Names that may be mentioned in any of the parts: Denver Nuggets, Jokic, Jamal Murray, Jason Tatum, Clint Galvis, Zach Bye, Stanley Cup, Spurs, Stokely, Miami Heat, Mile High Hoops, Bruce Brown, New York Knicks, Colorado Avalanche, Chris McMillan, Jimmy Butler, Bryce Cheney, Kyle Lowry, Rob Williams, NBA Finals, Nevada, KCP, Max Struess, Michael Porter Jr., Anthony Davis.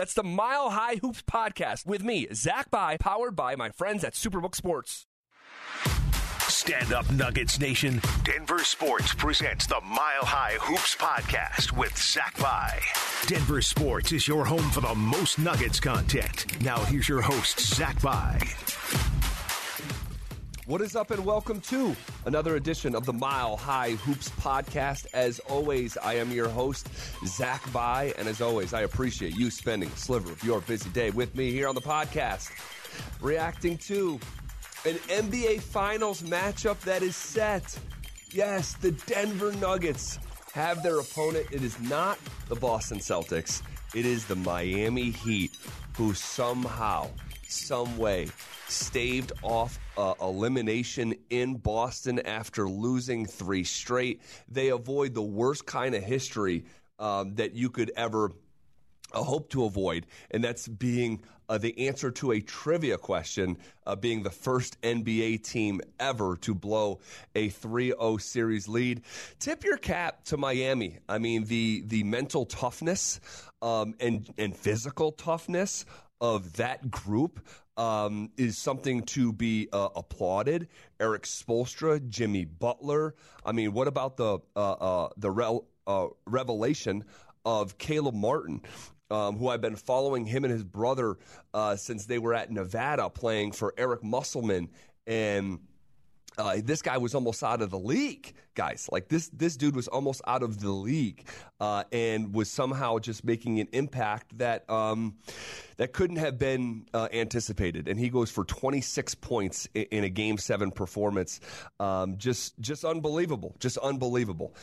That's the Mile High Hoops podcast with me, Zach Bye, powered by my friends at Superbook Sports. Stand up, Nuggets Nation. Denver Sports presents the Mile High Hoops podcast with Zach Bye. Denver Sports is your home for the most Nuggets content. Now here's your host, Zach Bye. What is up and welcome to another edition of the Mile High Hoops podcast. As always, I am your host, Zach Bye, and as always, I appreciate you spending a sliver of your busy day with me here on the podcast, reacting to an NBA Finals matchup that is set. Yes, the Denver Nuggets have their opponent. It is not the Boston Celtics. It is the Miami Heat, who somehow, some way, staved off elimination in Boston after losing three straight. They avoid the worst kind of history that you could ever hope to avoid, and that's being the answer to a trivia question, being the first NBA team ever to blow a 3-0 series lead. Tip your cap to Miami. I mean, the mental toughness and physical toughness of that group is something to be applauded. Eric Spoelstra, Jimmy Butler. I mean, what about the revelation of Caleb Martin, who I've been following him and his brother since they were at Nevada playing for Eric Musselman, and this guy was almost out of the league, guys. Like, this dude was almost out of the league and was somehow just making an impact that that couldn't have been anticipated. And he goes for 26 points in a Game 7 performance. Just unbelievable. Just unbelievable.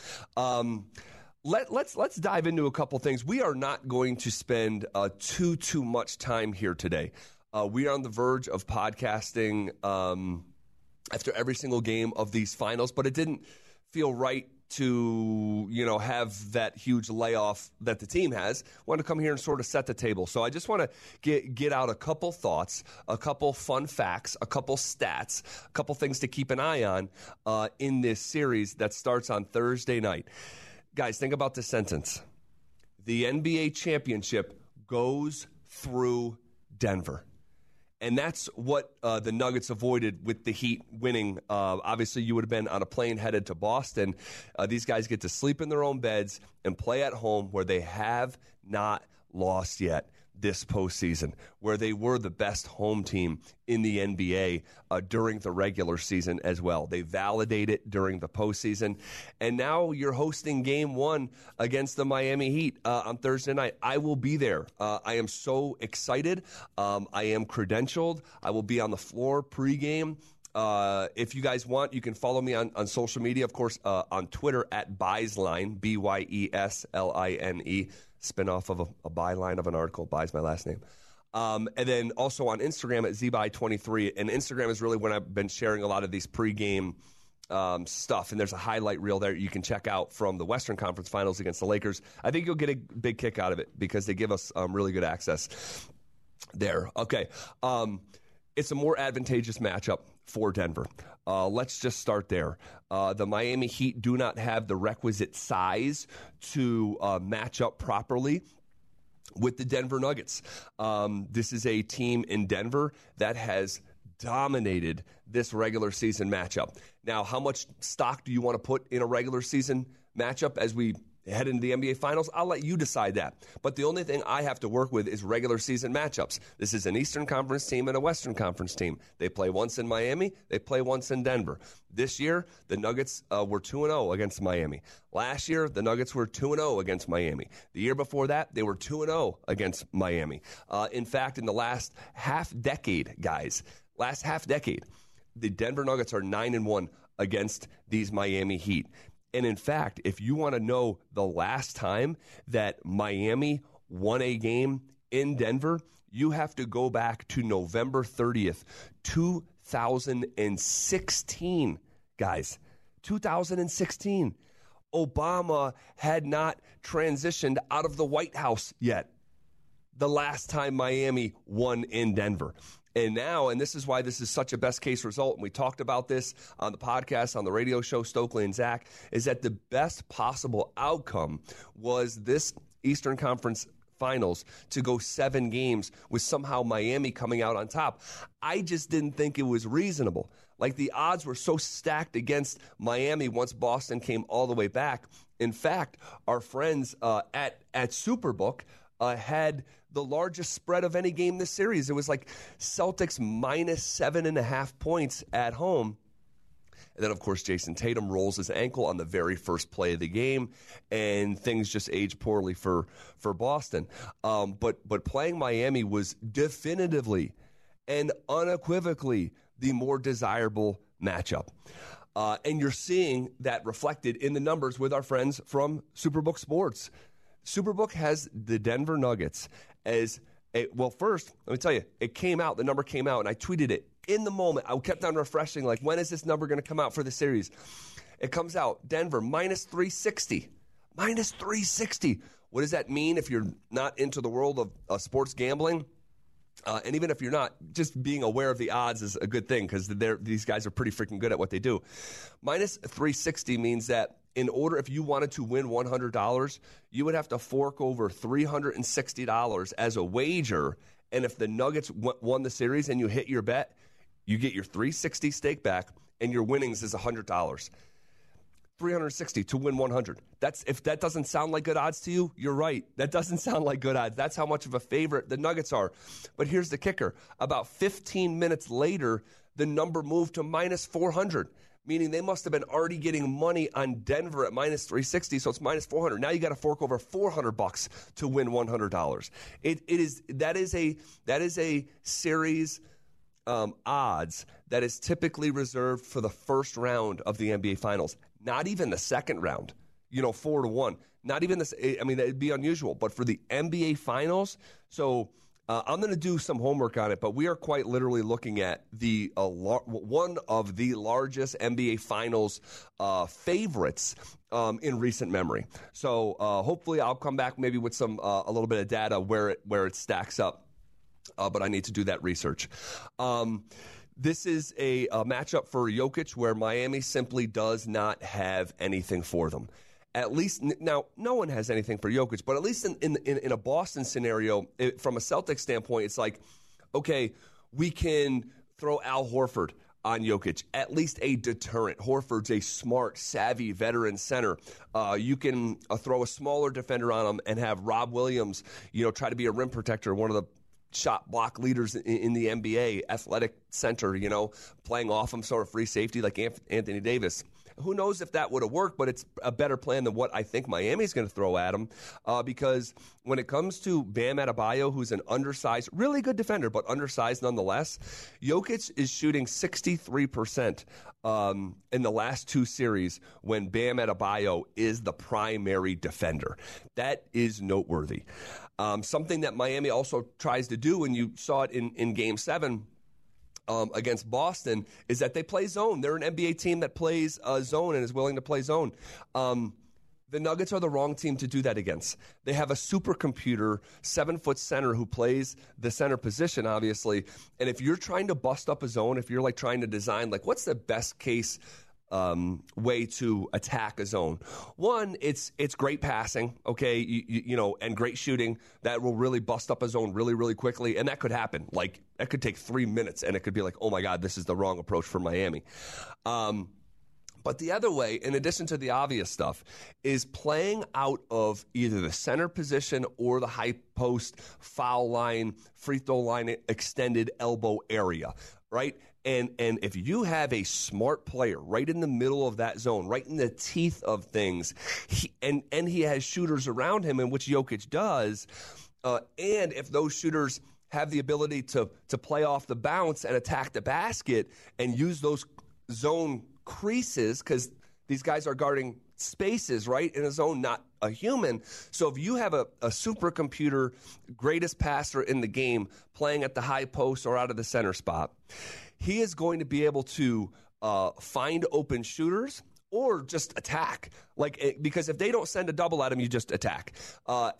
Let's dive into a couple things. We are not going to spend too much time here today. We are on the verge of podcasting after every single game of these finals, but it didn't feel right to, you know, have that huge layoff that the team has. I wanted to come here and sort of set the table. So I just want to get out a couple thoughts, a couple fun facts, a couple stats, a couple things to keep an eye on in this series that starts on Thursday night. Guys, think about this sentence. The NBA championship goes through Denver. And that's what the Nuggets avoided with the Heat winning. Obviously, you would have been on a plane headed to Boston. These guys get to sleep in their own beds and play at home, where they have not lost yet this postseason, where they were the best home team in the NBA during the regular season as well. They validate it during the postseason. And now you're hosting Game 1 against the Miami Heat on Thursday night. I will be there. I am so excited. I am credentialed. I will be on the floor pregame. If you guys want, you can follow me on social media, of course, on Twitter at Byesline, Byesline, spinoff of a byline of an article. Bye's my last name. And then also on Instagram at ZBuy23. And Instagram is really when I've been sharing a lot of these pregame stuff. And there's a highlight reel there you can check out from the Western Conference Finals against the Lakers. I think you'll get a big kick out of it because they give us really good access there. Okay. It's a more advantageous matchup for Denver. Let's just start there. The Miami Heat do not have the requisite size to match up properly with the Denver Nuggets. This is a team in Denver that has dominated this regular season matchup. Now, how much stock do you want to put in a regular season matchup as we head into the NBA Finals? I'll let you decide that. But the only thing I have to work with is regular season matchups. This is an Eastern Conference team and a Western Conference team. They play once in Miami. They play once in Denver. This year, the Nuggets were 2-0 against Miami. Last year, the Nuggets were 2-0 against Miami. The year before that, they were 2-0 against Miami. In fact, in the last half decade, guys, the Denver Nuggets are 9-1 against these Miami Heat. And in fact, if you want to know the last time that Miami won a game in Denver, you have to go back to November 30th, 2016, guys. 2016. Obama had not transitioned out of the White House yet. The last time Miami won in Denver. And now, and this is why this is such a best case result, and we talked about this on the podcast, on the radio show, Stokely and Zach, is that the best possible outcome was this Eastern Conference Finals to go 7 games with somehow Miami coming out on top. I just didn't think it was reasonable. Like, the odds were so stacked against Miami once Boston came all the way back. In fact, our friends at Superbook had the largest spread of any game this series. It was like Celtics minus 7.5 points at home. And then, of course, Jason Tatum rolls his ankle on the very first play of the game, and things just age poorly for Boston. But playing Miami was definitively and unequivocally the more desirable matchup. And you're seeing that reflected in the numbers with our friends from Superbook Sports. Superbook has the Denver Nuggets as a, well, first, let me tell you, it came out, the number came out, and I tweeted it. In the moment, I kept on refreshing, like, when is this number going to come out for the series? It comes out, Denver, minus 360. Minus 360. What does that mean if you're not into the world of sports gambling? And even if you're not, just being aware of the odds is a good thing because these guys are pretty freaking good at what they do. Minus 360 means that in order, if you wanted to win $100, you would have to fork over $360 as a wager. And if the Nuggets won the series and you hit your bet, you get your 360 stake back, and your winnings is $100. 360 to win 100. That's, if that doesn't sound like good odds to you, you're right. That doesn't sound like good odds. That's how much of a favorite the Nuggets are. But here's the kicker. About 15 minutes later, the number moved to minus 400, meaning they must have been already getting money on Denver at minus 360, so it's minus 400. Now you got to fork over $400 to win $100. That is a series odds that is typically reserved for the first round of the NBA Finals, not even the second round, 4-1, not even this. I mean, it'd be unusual, but for the NBA Finals. So I'm going to do some homework on it, but we are quite literally looking at the one of the largest NBA Finals favorites in recent memory. So hopefully I'll come back maybe with some a little bit of data where it stacks up. But I need to do that research. This is a matchup for Jokic where Miami simply does not have anything for them. At least now, no one has anything for Jokic, but at least in a Boston scenario, from a Celtics standpoint, it's like, okay, we can throw Al Horford on Jokic, at least a deterrent. Horford's a smart, savvy veteran center. You can throw a smaller defender on him and have Rob Williams, try to be a rim protector, one of the shot block leaders in the NBA, athletic center, playing off him, sort of free safety like Anthony Davis. Who knows if that would have worked, but it's a better plan than what I think Miami's going to throw at him because when it comes to Bam Adebayo, who's an undersized, really good defender, but undersized nonetheless, Jokic is shooting 63% in the last 2 series when Bam Adebayo is the primary defender. That is noteworthy. Something that Miami also tries to do, and you saw it in Game 7 against Boston, is that they play zone. They're an NBA team that plays zone and is willing to play zone. The Nuggets are the wrong team to do that against. They have a supercomputer, 7-foot center who plays the center position, obviously. And if you're trying to bust up a zone, if you're trying to design, what's the best case way to attack a zone? One, it's great passing, okay, and great shooting that will really bust up a zone really, really quickly, and that could happen. That could take 3 minutes, and it could be like, oh my God, this is the wrong approach for Miami. But the other way, in addition to the obvious stuff, is playing out of either the center position or the high post, foul line, free throw line, extended elbow area, right? And if you have a smart player right in the middle of that zone, right in the teeth of things, and he has shooters around him, in which Jokic does, and if those shooters have the ability to play off the bounce and attack the basket and use those zone creases, because these guys are guarding spaces, right, in a zone, not a human. So if you have a supercomputer, greatest passer in the game, playing at the high post or out of the center spot, he is going to be able to find open shooters or just attack. Because if they don't send a double at him, you just attack, or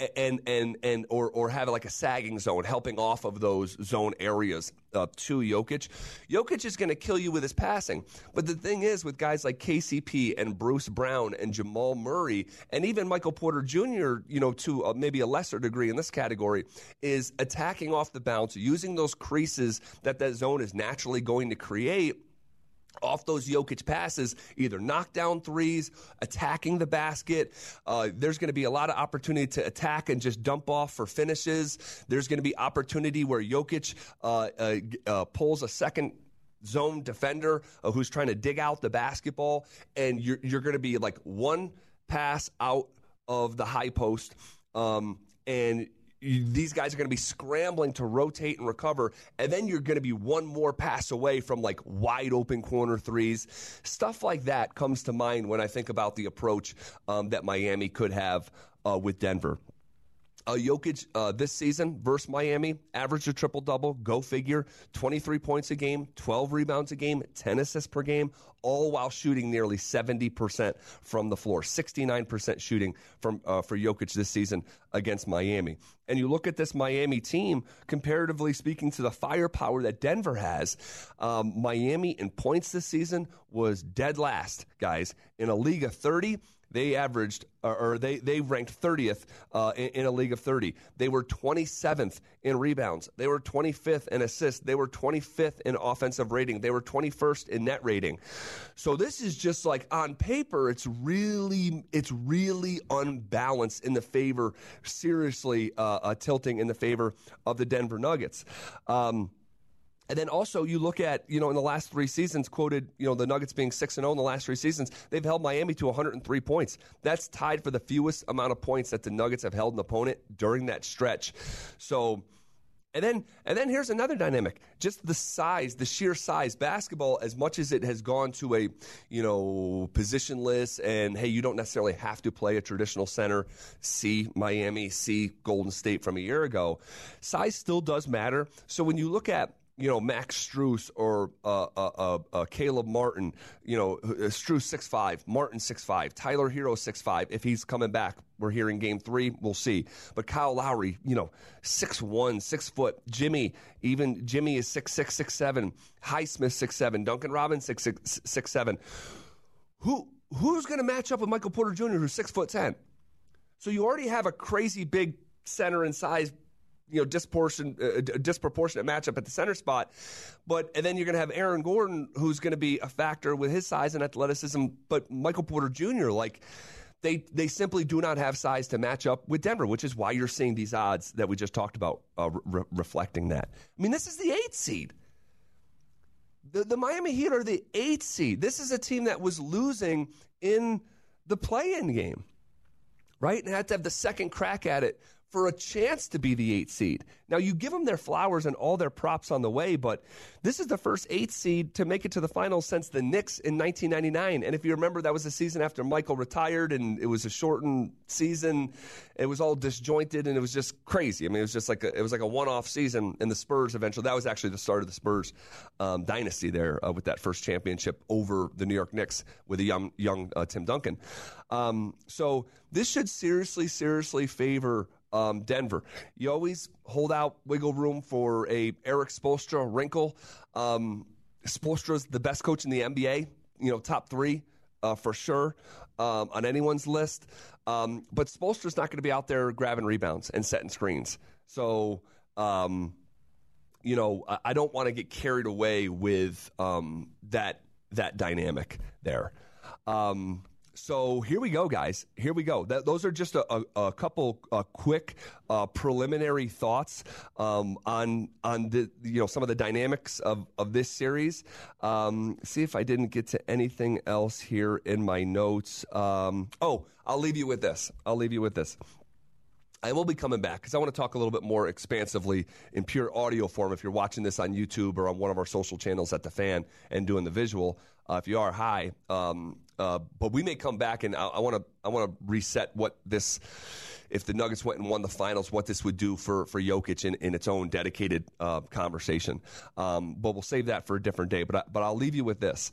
have like a sagging zone, helping off of those zone areas to Jokic. Jokic is going to kill you with his passing. But the thing is, with guys like KCP and Bruce Brown and Jamal Murray and even Michael Porter Jr., to maybe a lesser degree in this category, is attacking off the bounce, using those creases that zone is naturally going to create off those Jokic passes, either knockdown threes, attacking the basket. There's going to be a lot of opportunity to attack and just dump off for finishes. There's going to be opportunity where Jokic pulls a second zone defender who's trying to dig out the basketball, and you're going to be like one pass out of the high post, and these guys are going to be scrambling to rotate and recover, and then you're going to be one more pass away from like wide open corner threes. Stuff like that comes to mind when I think about the approach that Miami could have with Denver. Jokic this season versus Miami averaged a triple-double, go figure, 23 points a game, 12 rebounds a game, 10 assists per game, all while shooting nearly 70% from the floor, 69% shooting for Jokic this season against Miami. And you look at this Miami team, comparatively speaking to the firepower that Denver has, Miami in points this season was dead last, guys. In a league of 30, they averaged, or they ranked 30th in a league of 30. They were 27th in rebounds. They were 25th in assists. They were 25th in offensive rating. They were 21st in net rating. So this is just like on paper, it's really unbalanced in the favor, seriously tilting in the favor of the Denver Nuggets. And then also you look at, in the last three seasons, quoted, the Nuggets being 6-0 in the last three seasons, they've held Miami to 103 points. That's tied for the fewest amount of points that the Nuggets have held an opponent during that stretch. So, and then here's another dynamic. Just the size, the sheer size. Basketball, as much as it has gone to a, positionless and, hey, you don't necessarily have to play a traditional center, see Miami, see Golden State from a year ago, size still does matter. So when you look at, Max Struess or Caleb Martin, Struess 6'5", Martin 6'5", Tyler Hero 6'5". If he's coming back, we're here in Game 3, we'll see. But Kyle Lowry, 6'1", 6 foot. Jimmy is 6'6", 6'7". Highsmith 6'7". Duncan Robinson 6'6", 6'7". Who's going to match up with Michael Porter Jr., who's 6'10"? So you already have a crazy big center in size, disproportionate matchup at the center spot. And then you're going to have Aaron Gordon, who's going to be a factor with his size and athleticism. But Michael Porter Jr., they simply do not have size to match up with Denver, which is why you're seeing these odds that we just talked about reflecting that. I mean, this is the 8th seed. The Miami Heat are the 8th seed. This is a team that was losing in the play-in game, right? And had to have the second crack at it for a chance to be the 8th seed. Now, you give them their flowers and all their props on the way, but this is the first 8th seed to make it to the finals since the Knicks in 1999. And if you remember, that was the season after Michael retired, and it was a shortened season. It was all disjointed, and it was just crazy. I mean, it was like a one-off season, and the Spurs eventually, that was actually the start of the Spurs dynasty there with that first championship over the New York Knicks with a young Tim Duncan. So this should seriously favor Denver. You always hold out wiggle room for a Eric Spoelstra wrinkle. Spoelstra's the best coach in the NBA, top 3 for sure on anyone's list. But Spoelstra's not going to be out there grabbing rebounds and setting screens. So, I don't want to get carried away with that dynamic there. So here we go, guys. Here we go. Those are just a couple quick preliminary thoughts on the some of the dynamics of this series. See if I didn't get to anything else here in my notes. I'll leave you with this. I will be coming back because I want to talk a little bit more expansively in pure audio form. If you're watching this on YouTube or on one of our social channels at The Fan and doing the visual, if you are, hi. But we may come back, and I want to reset what this, if the Nuggets went and won the finals, what this would do for Jokic in its own dedicated conversation. But we'll save that for a different day. But I'll leave you with this.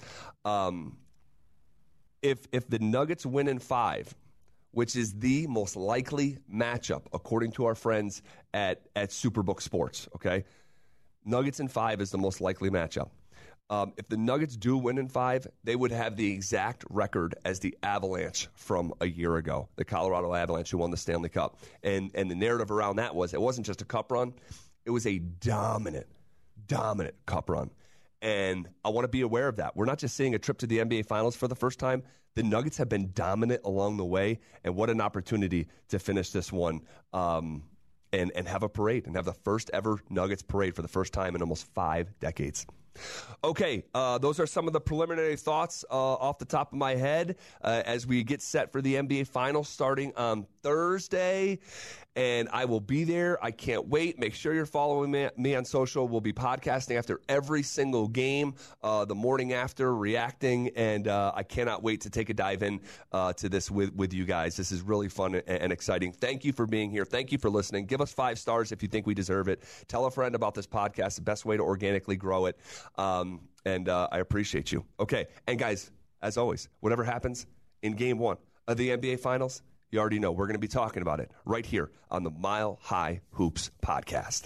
if the Nuggets win in five, which is the most likely matchup, according to our friends at Superbook Sports, okay? Nuggets in five is the most likely matchup. If the Nuggets do win in five, they would have the exact record as the Avalanche from a year ago, the Colorado Avalanche who won the Stanley Cup. And the narrative around that was it wasn't just a cup run. It was a dominant cup run. And I want to be aware of that. We're not just seeing a trip to the NBA Finals for the first time. The Nuggets have been dominant along the way, and what an opportunity to finish this one and have a parade and have the first ever Nuggets parade for the first time in almost 5 decades. Okay, those are some of the preliminary thoughts off the top of my head as we get set for the NBA Finals starting on Thursday, and I will be there. I can't wait. Make sure you're following me on social. We'll be podcasting after every single game, the morning after, reacting, and I cannot wait to take a dive in to this with you guys. This is really fun and exciting. Thank you for being here. Thank you for listening. Give us 5 stars if you think we deserve it. Tell a friend about this podcast, the best way to organically grow it. And I appreciate you. Okay, and guys, as always, whatever happens in Game 1 of the NBA Finals, you already know we're going to be talking about it right here on the Mile High Hoops podcast.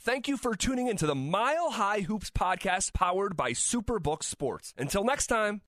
Thank you for tuning into the Mile High Hoops podcast powered by Superbook Sports. Until next time.